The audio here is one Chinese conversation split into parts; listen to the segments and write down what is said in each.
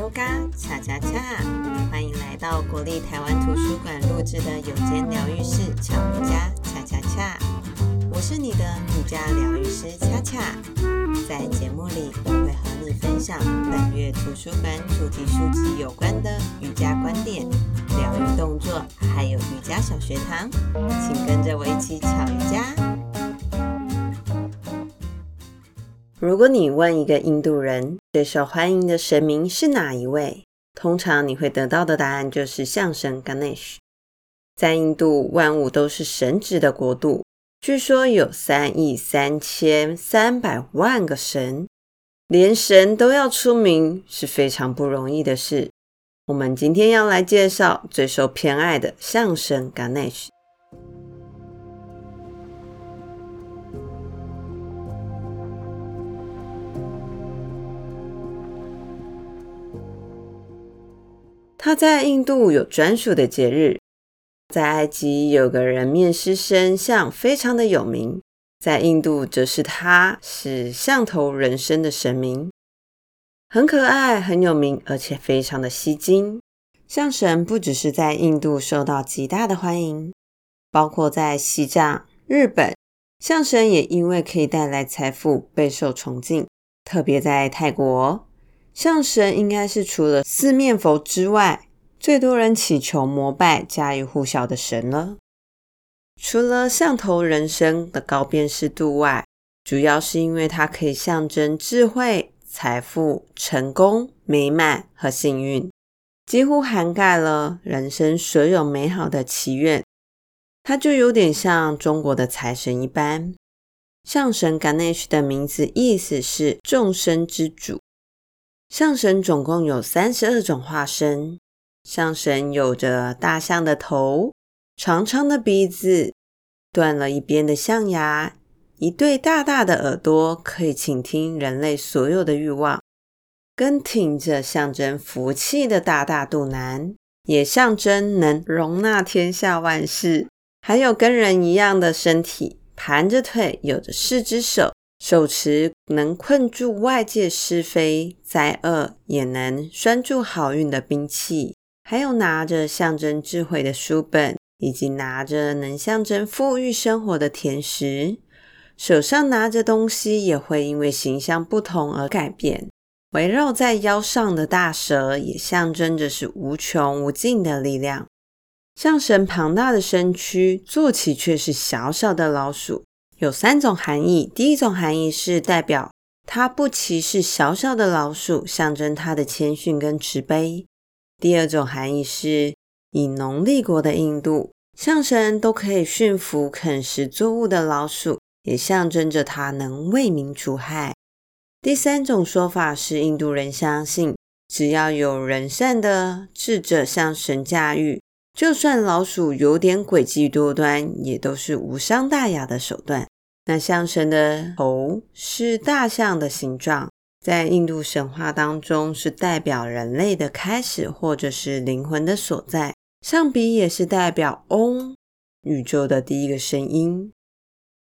优嘎恰恰恰，欢迎来到国立台湾图书馆录制的有间疗愈室巧瑜伽恰恰恰，我是你的瑜伽疗愈师恰恰。在节目里，我会和你分享本月图书馆主题书籍有关的瑜伽观点、疗愈动作，还有瑜伽小学堂，请跟着我一起巧瑜伽。如果你问一个印度人最受欢迎的神明是哪一位，通常你会得到的答案就是象神 Ganesh。 在印度，万物都是神职的国度，据说有3,330,000,000个神，连神都要出名是非常不容易的事。我们今天要来介绍最受偏爱的象神 Ganesh。他在印度有专属的节日。在埃及有个人面狮身像非常的有名，在印度则是他是象头人身的神明，很可爱，很有名，而且非常的吸睛。象神不只是在印度受到极大的欢迎，包括在西藏、日本，象神也因为可以带来财富备受崇敬，特别在泰国，象神应该是除了四面佛之外，最多人祈求膜拜、家喻户晓的神了。除了象头人身的高辨识度外，主要是因为它可以象征智慧、财富、成功、美满和幸运，几乎涵盖了人生所有美好的祈愿。它就有点像中国的财神一般。象神 Ganesh 的名字意思是众生之主。象神总共有32种化身，象神有着大象的头、长长的鼻子、断了一边的象牙、一对大大的耳朵可以倾听人类所有的欲望，跟挺着象征福气的大大肚腩，也象征能容纳天下万事，还有跟人一样的身体，盘着腿，有着4只手，手持能困住外界是非灾厄，也能拴住好运的兵器，还有拿着象征智慧的书本，以及拿着能象征富裕生活的甜食。手上拿着东西也会因为形象不同而改变。围绕在腰上的大蛇也象征着是无穷无尽的力量。象神庞大的身躯，坐骑却是小小的老鼠。有3种含义，第一种含义是代表他不歧视小小的老鼠，象征他的谦逊跟慈悲。第二种含义是以农立国的印度，象神都可以驯服啃食作物的老鼠，也象征着他能为民除害。第3种说法是印度人相信，只要有人善的智者向神驾驭，就算老鼠有点诡计多端，也都是无伤大雅的手段。那象神的头是大象的形状，在印度神话当中是代表人类的开始，或者是灵魂的所在。象鼻也是代表嗡，宇宙的第一个声音。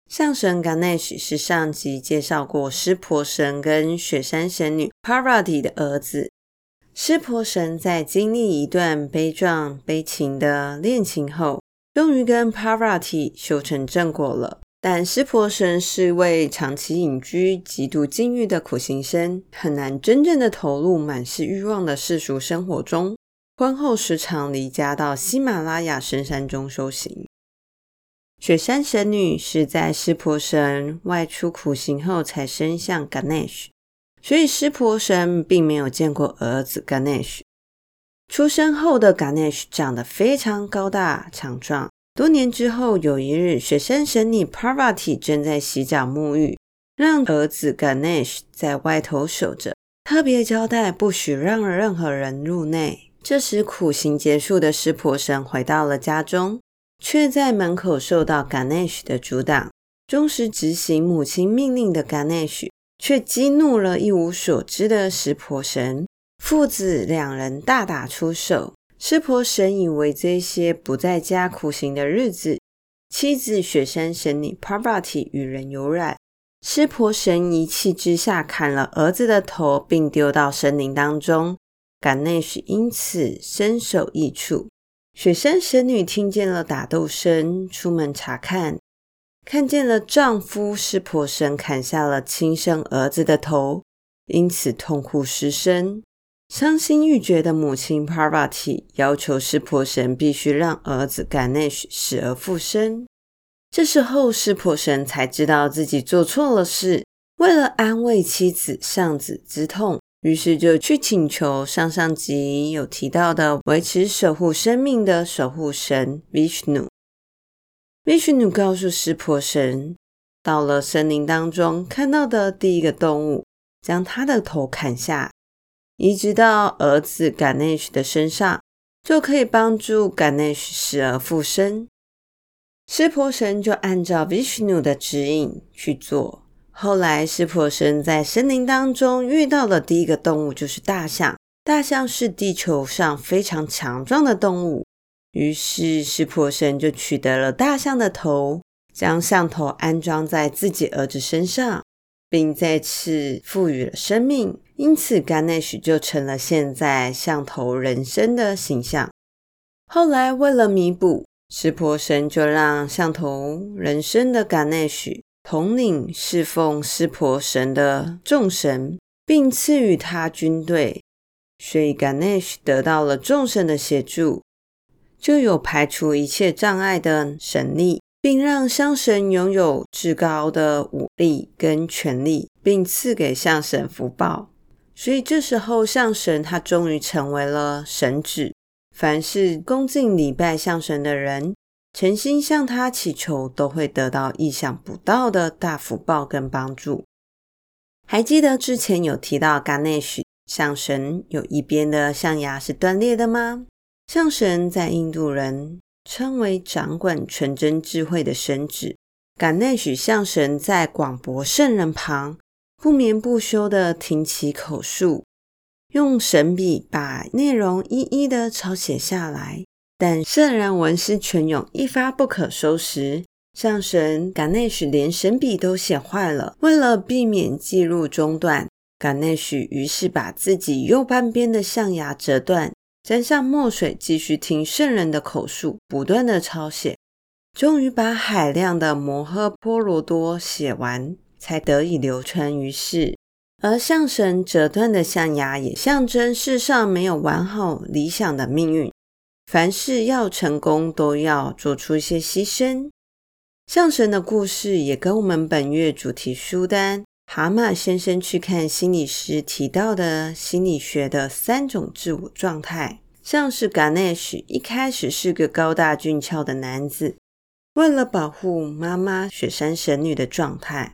象神 Ganesh 是上集介绍过湿婆神跟雪山神女 Parvati 的儿子。湿婆神在经历一段悲壮悲情的恋情后，终于跟 Parvati 修成正果了。但湿婆神是位长期隐居、极度禁欲的苦行僧，很难真正的投入满是欲望的世俗生活中。婚后时常离家到喜马拉雅深山中修行。雪山神女是在湿婆神外出苦行后才生下 Ganesh。所以湿婆神并没有见过儿子 Ganesh。 出生后的 Ganesh 长得非常高大强壮。多年之后，有一日，雪山神女 Parvati 正在洗澡沐浴，让儿子 Ganesh 在外头守着，特别交代不许让任何人入内。这时苦行结束的湿婆神回到了家中，却在门口受到 Ganesh 的阻挡。忠实执行母亲命令的 Ganesh却激怒了一无所知的湿婆神，父子两人大打出手。湿婆神以为这些不在家苦行的日子，妻子雪山神女 Parvati 与人有染，湿婆神一气之下砍了儿子的头，并丢到森林当中。Ganesh 因此身首异处。雪山神女听见了打斗声，出门查看，看见了丈夫是婆神砍下了亲生儿子的头，因此痛哭失声。伤心欲绝的母亲 Parvati 要求湿婆神必须让儿子 Ganesh 死而复生。这时候湿婆神才知道自己做错了事，为了安慰妻子丧子之痛，于是就去请求上上集有提到的维持守护生命的守护神 Vishnu。 Vishnu 告诉湿婆神，到了森林当中看到的第一个动物，将他的头砍下，移植到儿子 Ganesh 的身上，就可以帮助 Ganesh 死而复生。湿婆神就按照 Vishnu 的指引去做。后来湿婆神在森林当中遇到的第一个动物就是大象，大象是地球上非常强壮的动物，于是湿婆神就取得了大象的头，将象头安装在自己儿子身上，并再次赋予了生命，因此 Ganesh 就成了现在象头人身的形象。后来为了弥补，湿婆神就让象头人身的 Ganesh 统领侍奉湿婆神的众神，并赐予他军队，所以 Ganesh 得到了众神的协助，就有排除一切障碍的神力，并让象神拥有至高的武力跟权力，并赐给象神福报。所以这时候象神他终于成为了神子，凡是恭敬礼拜象神的人，诚心向他祈求，都会得到意想不到的大福报跟帮助。还记得之前有提到 Ganesh 象神有一边的象牙是断裂的吗？象神在印度人称为掌管纯真智慧的神子，Ganesh象神在广博圣人旁不眠不休地听其口述，用神笔把内容一一地抄写下来，但圣人文思泉涌，一发不可收拾，象神 Ganesh 连神笔都写坏了。为了避免记录中断， Ganesh 于是把自己右半边的象牙折断，沾上墨水，继续听圣人的口述，不断的抄写，终于把海量的摩诃波罗多写完，才得以流传于世。而象神折断的象牙也象征世上没有完好理想的命运，凡事要成功都要做出一些牺牲。象神的故事也跟我们本月主题书单蛤蟆先生去看心理师提到的心理学的三种自我状态，像是 Ganesh 一开始是个高大俊俏的男子，为了保护妈妈雪山神女的状态，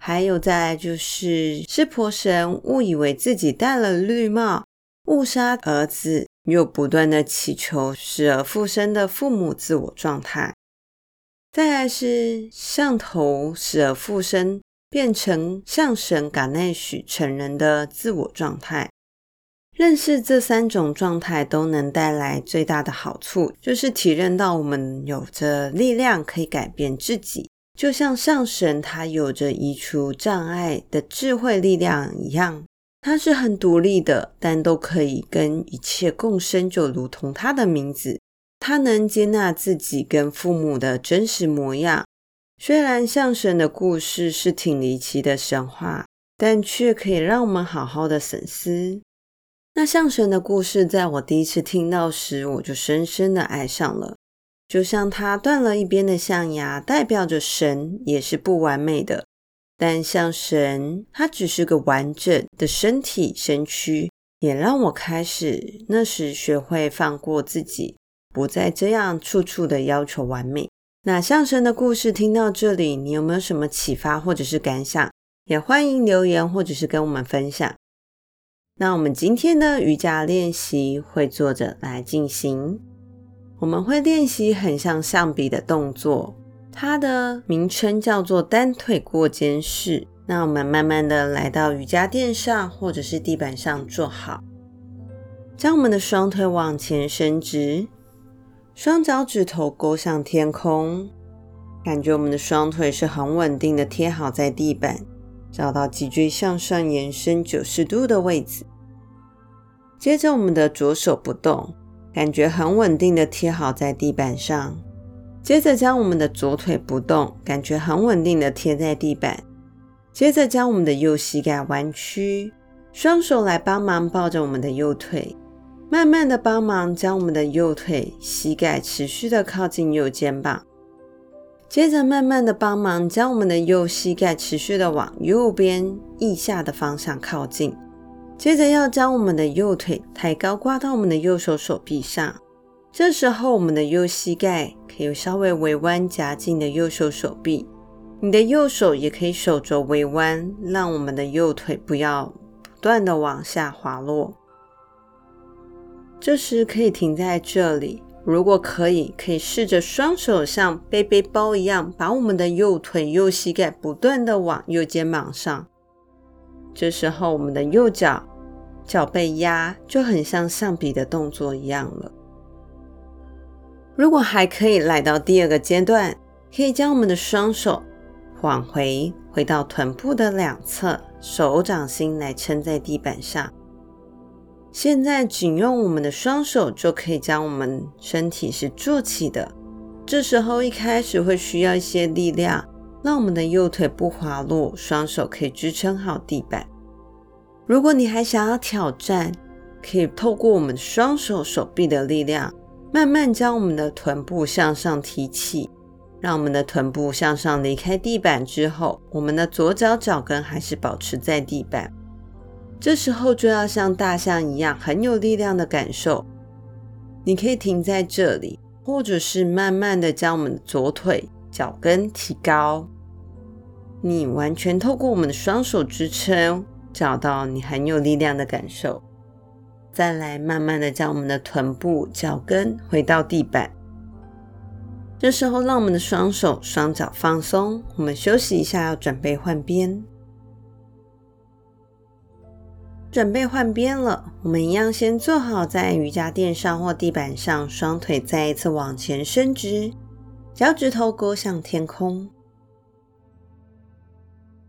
还有再来就是湿婆神误以为自己戴了绿帽误杀儿子，又不断的祈求死而复生的父母自我状态，再来是象头死而复生变成象神 Ganesh 成人的自我状态。认识这三种状态都能带来最大的好处，就是体认到我们有着力量可以改变自己，就像象神他有着移除障碍的智慧力量一样，他是很独立的，但都可以跟一切共生，就如同他的名字，他能接纳自己跟父母的真实模样。虽然象神的故事是挺离奇的神话，但却可以让我们好好的省思。那象神的故事在我第一次听到时，我就深深的爱上了，就像他断了一边的象牙代表着神也是不完美的，但象神他只是个完整的身体身躯，也让我开始那时学会放过自己，不再这样处处的要求完美。那象神的故事听到这里，你有没有什么启发或者是感想？也欢迎留言或者是跟我们分享。那我们今天的瑜伽练习会坐着来进行，我们会练习很像象笔的动作，它的名称叫做单腿过肩式。那我们慢慢的来到瑜伽垫上或者是地板上坐好，将我们的双腿往前伸直，双脚趾头勾向天空，感觉我们的双腿是很稳定的贴好在地板，找到脊椎向上延伸90度的位置。接着我们的左手不动，感觉很稳定的贴好在地板上。接着将我们的左腿不动，感觉很稳定的贴在地板。接着将我们的右膝盖弯曲，双手来帮忙抱着我们的右腿，慢慢的帮忙将我们的右腿膝盖持续的靠近右肩膀。接着慢慢的帮忙将我们的右膝盖持续的往右边腋下的方向靠近。接着要将我们的右腿抬高，挂到我们的右手手臂上。这时候我们的右膝盖可以稍微微弯夹进你的右手手臂，你的右手也可以手肘微弯，让我们的右腿不要不断的往下滑落。这时可以停在这里，如果可以，可以试着双手像背背包一样，把我们的右腿、右膝盖不断的往右肩膀上。这时候我们的右脚脚背压就很像橡皮的动作一样了。如果还可以来到第二个阶段，可以将我们的双手往回到臀部的两侧，手掌心来撑在地板上。现在仅用我们的双手就可以将我们身体是坐起的。这时候一开始会需要一些力量，让我们的右腿不滑落，双手可以支撑好地板。如果你还想要挑战，可以透过我们双手手臂的力量，慢慢将我们的臀部向上提起，让我们的臀部向上离开地板之后，我们的左脚脚跟还是保持在地板。这时候就要像大象一样很有力量的感受。你可以停在这里，或者是慢慢的将我们的左腿脚跟提高。你完全透过我们的双手支撑，找到你很有力量的感受。再来慢慢的将我们的臀部脚跟回到地板。这时候让我们的双手双脚放松，我们休息一下，要准备换边。准备换边了，我们一样先坐好在瑜伽垫上或地板上，双腿再一次往前伸直，脚趾头勾向天空。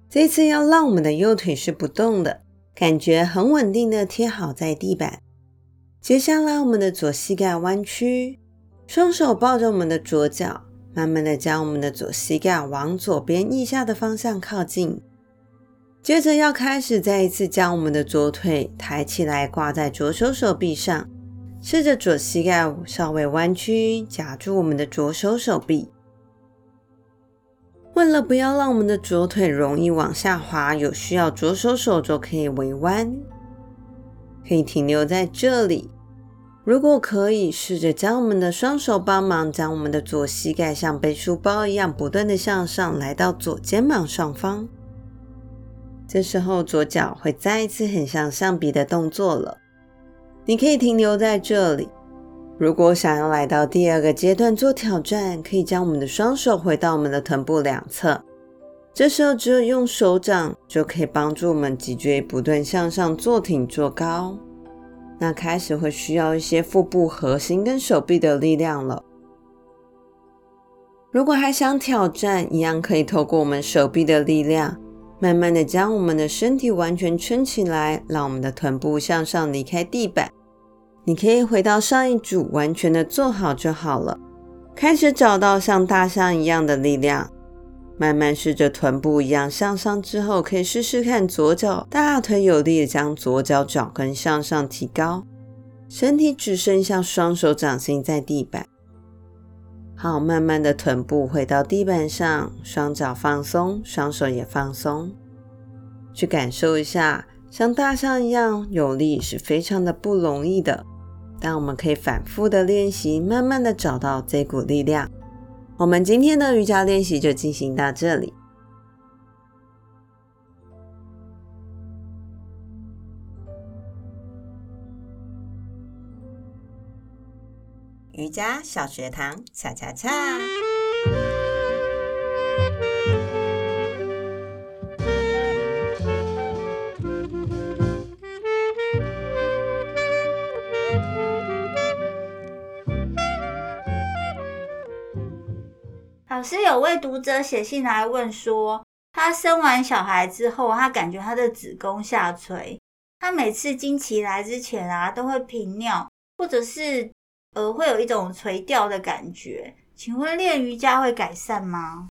这次要让我们的右腿是不动的，感觉很稳定的贴好在地板。接下来我们的左膝盖弯曲，双手抱着我们的左脚，慢慢的将我们的左膝盖往左边腋下的方向靠近。接着要开始再一次将我们的左腿抬起来，挂在左手手臂上，试着左膝盖稍微弯曲，夹住我们的左手手臂。为了不要让我们的左腿容易往下滑，有需要左手手肘可以微弯，可以停留在这里。如果可以，试着将我们的双手帮忙将我们的左膝盖像背书包一样不断的向上，来到左肩膀上方。这时候左脚会再一次很像橡皮的动作了。你可以停留在这里。如果想要来到第二个阶段做挑战，可以将我们的双手回到我们的臀部两侧。这时候只有用手掌就可以帮助我们脊椎不断向上坐挺坐高。那开始会需要一些腹部核心跟手臂的力量了。如果还想挑战，一样可以透过我们手臂的力量，慢慢的将我们的身体完全撑起来，让我们的臀部向上离开地板。你可以回到上一组，完全的坐好就好了。开始找到像大象一样的力量，慢慢试着臀部一样向上之后，可以试试看左脚大腿有力的将左脚脚跟向上提高，身体只剩下双手掌心在地板。好，慢慢的臀部回到地板上，双脚放松，双手也放松，去感受一下，像大象一样有力是非常的不容易的，但我们可以反复的练习，慢慢的找到这股力量。我们今天的瑜伽练习就进行到这里。瑜伽小学堂，恰恰恰。老师，有位读者写信来问说，他生完小孩之后，他感觉他的子宫下垂，她每次经期来之前啊，都会频尿，或者是会有一种垂掉的感觉。请问练瑜伽会改善吗？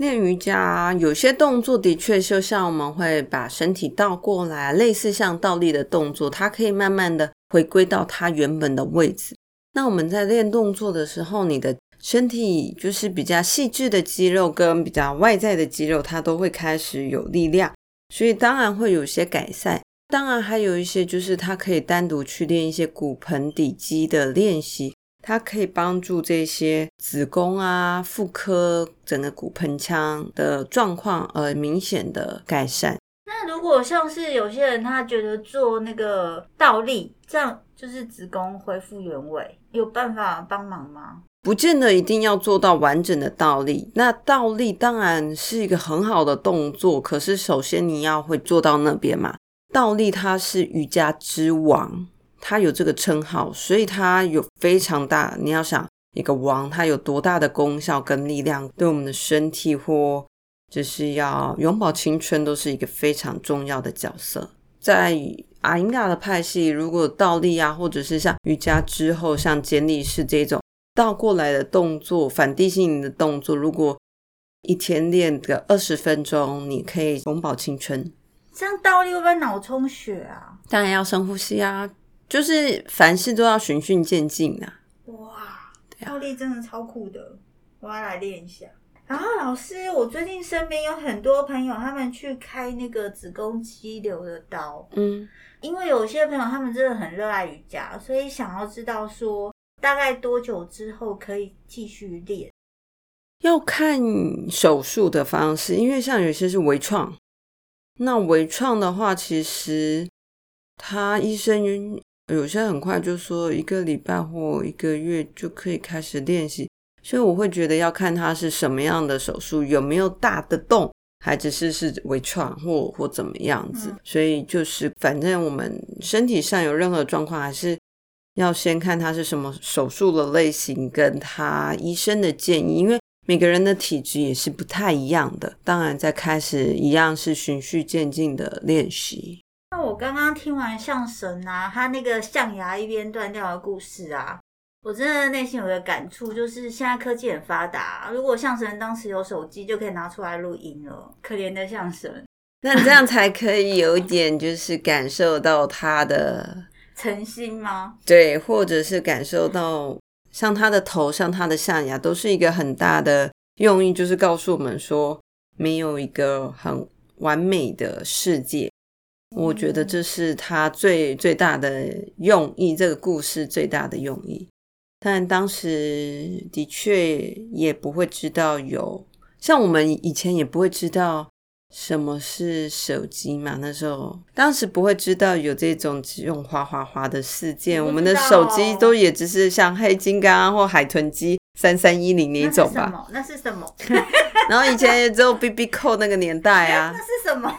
练瑜伽有些动作的确就像我们会把身体倒过来，类似像倒立的动作，它可以慢慢的回归到它原本的位置。那我们在练动作的时候，你的身体就是比较细致的肌肉跟比较外在的肌肉，它都会开始有力量，所以当然会有些改善。当然还有一些就是它可以单独去练一些骨盆底肌的练习，它可以帮助这些子宫啊、妇科、整个骨盆腔的状况明显的改善。那如果像是有些人他觉得做那个倒立，这样就是子宫恢复原位，有办法帮忙吗？不见得一定要做到完整的倒立，那倒立当然是一个很好的动作，可是首先你要会做到那边嘛。倒立它是瑜伽之王，它有这个称号，所以它有非常大，你要想一个王它有多大的功效跟力量，对我们的身体或就是要永葆青春都是一个非常重要的角色。在阿英嘎的派系，如果倒立啊，或者是像瑜伽之后像监力式这种倒过来的动作，反地心引的动作，如果一天练个20分钟，你可以永葆青春。这样倒立会不会脑充血啊？当然要深呼吸啊，就是凡事都要循序渐进啊。哇，倒立真的超酷的，我要来练一下。然后老师，我最近身边有很多朋友，他们去开那个子宫肌瘤的刀，因为有些朋友他们真的很热爱瑜伽，所以想要知道说大概多久之后可以继续练？要看手术的方式，因为像有些是微创，那微创的话，其实他医生有些很快就说1个礼拜或1个月就可以开始练习，所以我会觉得要看他是什么样的手术，有没有大的洞，还只是微创或怎么样子。所以就是反正我们身体上有任何状况，还是要先看他是什么手术的类型跟他医生的建议，因为每个人的体质也是不太一样的，当然在开始一样是循序渐进的练习。那我刚刚听完象神啊他那个象牙一边断掉的故事啊，我真的内心有个感触，就是现在科技很发达，如果象神当时有手机就可以拿出来录音了，可怜的象神。那这样才可以有点就是感受到他的诚心吗？对，或者是感受到像他的头像他的象牙都是一个很大的用意，就是告诉我们说没有一个很完美的世界，我觉得这是他最大的用意，这个故事最大的用意。但当时的确也不会知道，有像我们以前也不会知道什么是手机嘛？那时候当时不会知道有这种只用哗哗哗的事件，我们的手机都也只是像黑金刚啊或海豚机3310那种吧。那是什么？然后以前也只有 BB 扣那个年代啊。那是什么？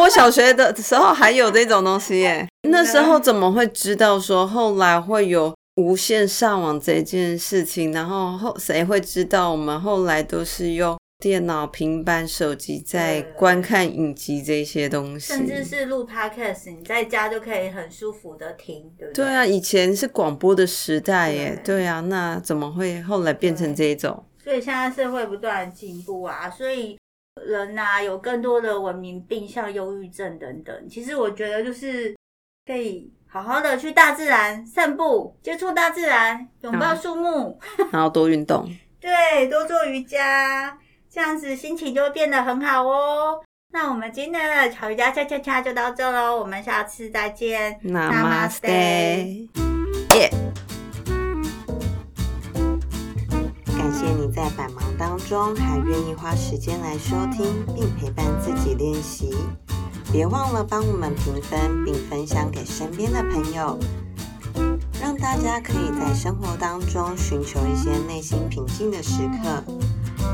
我小学的时候还有这种东西耶。那时候怎么会知道说后来会有无线上网这件事情？然后谁会知道？我们后来都是用电脑、平板、手机在观看影集这些东西，甚至是录 podcast， 你在家就可以很舒服的听，对不对？对啊，以前是广播的时代耶。 对啊，那怎么会后来变成这一种？所以现在社会不断进步啊，所以人啊有更多的文明病，像忧郁症等等。其实我觉得就是可以好好的去大自然散步，接触大自然，拥抱树木，然后多运动，对，多做瑜伽，这样子心情就会变得很好哦。那我们今天的巧瑜伽恰恰恰就到这咯，我们下次再见。 Namaste。 感谢你在百忙当中还愿意花时间来收听并陪伴自己练习，别忘了帮我们评分并分享给身边的朋友，让大家可以在生活当中寻求一些内心平静的时刻。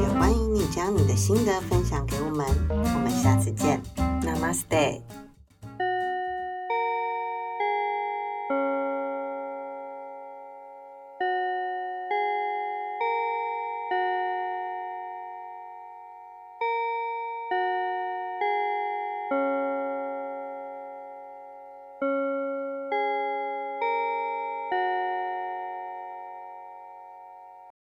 也欢迎你将你的心得分享给我们，我们下次见。 Namaste。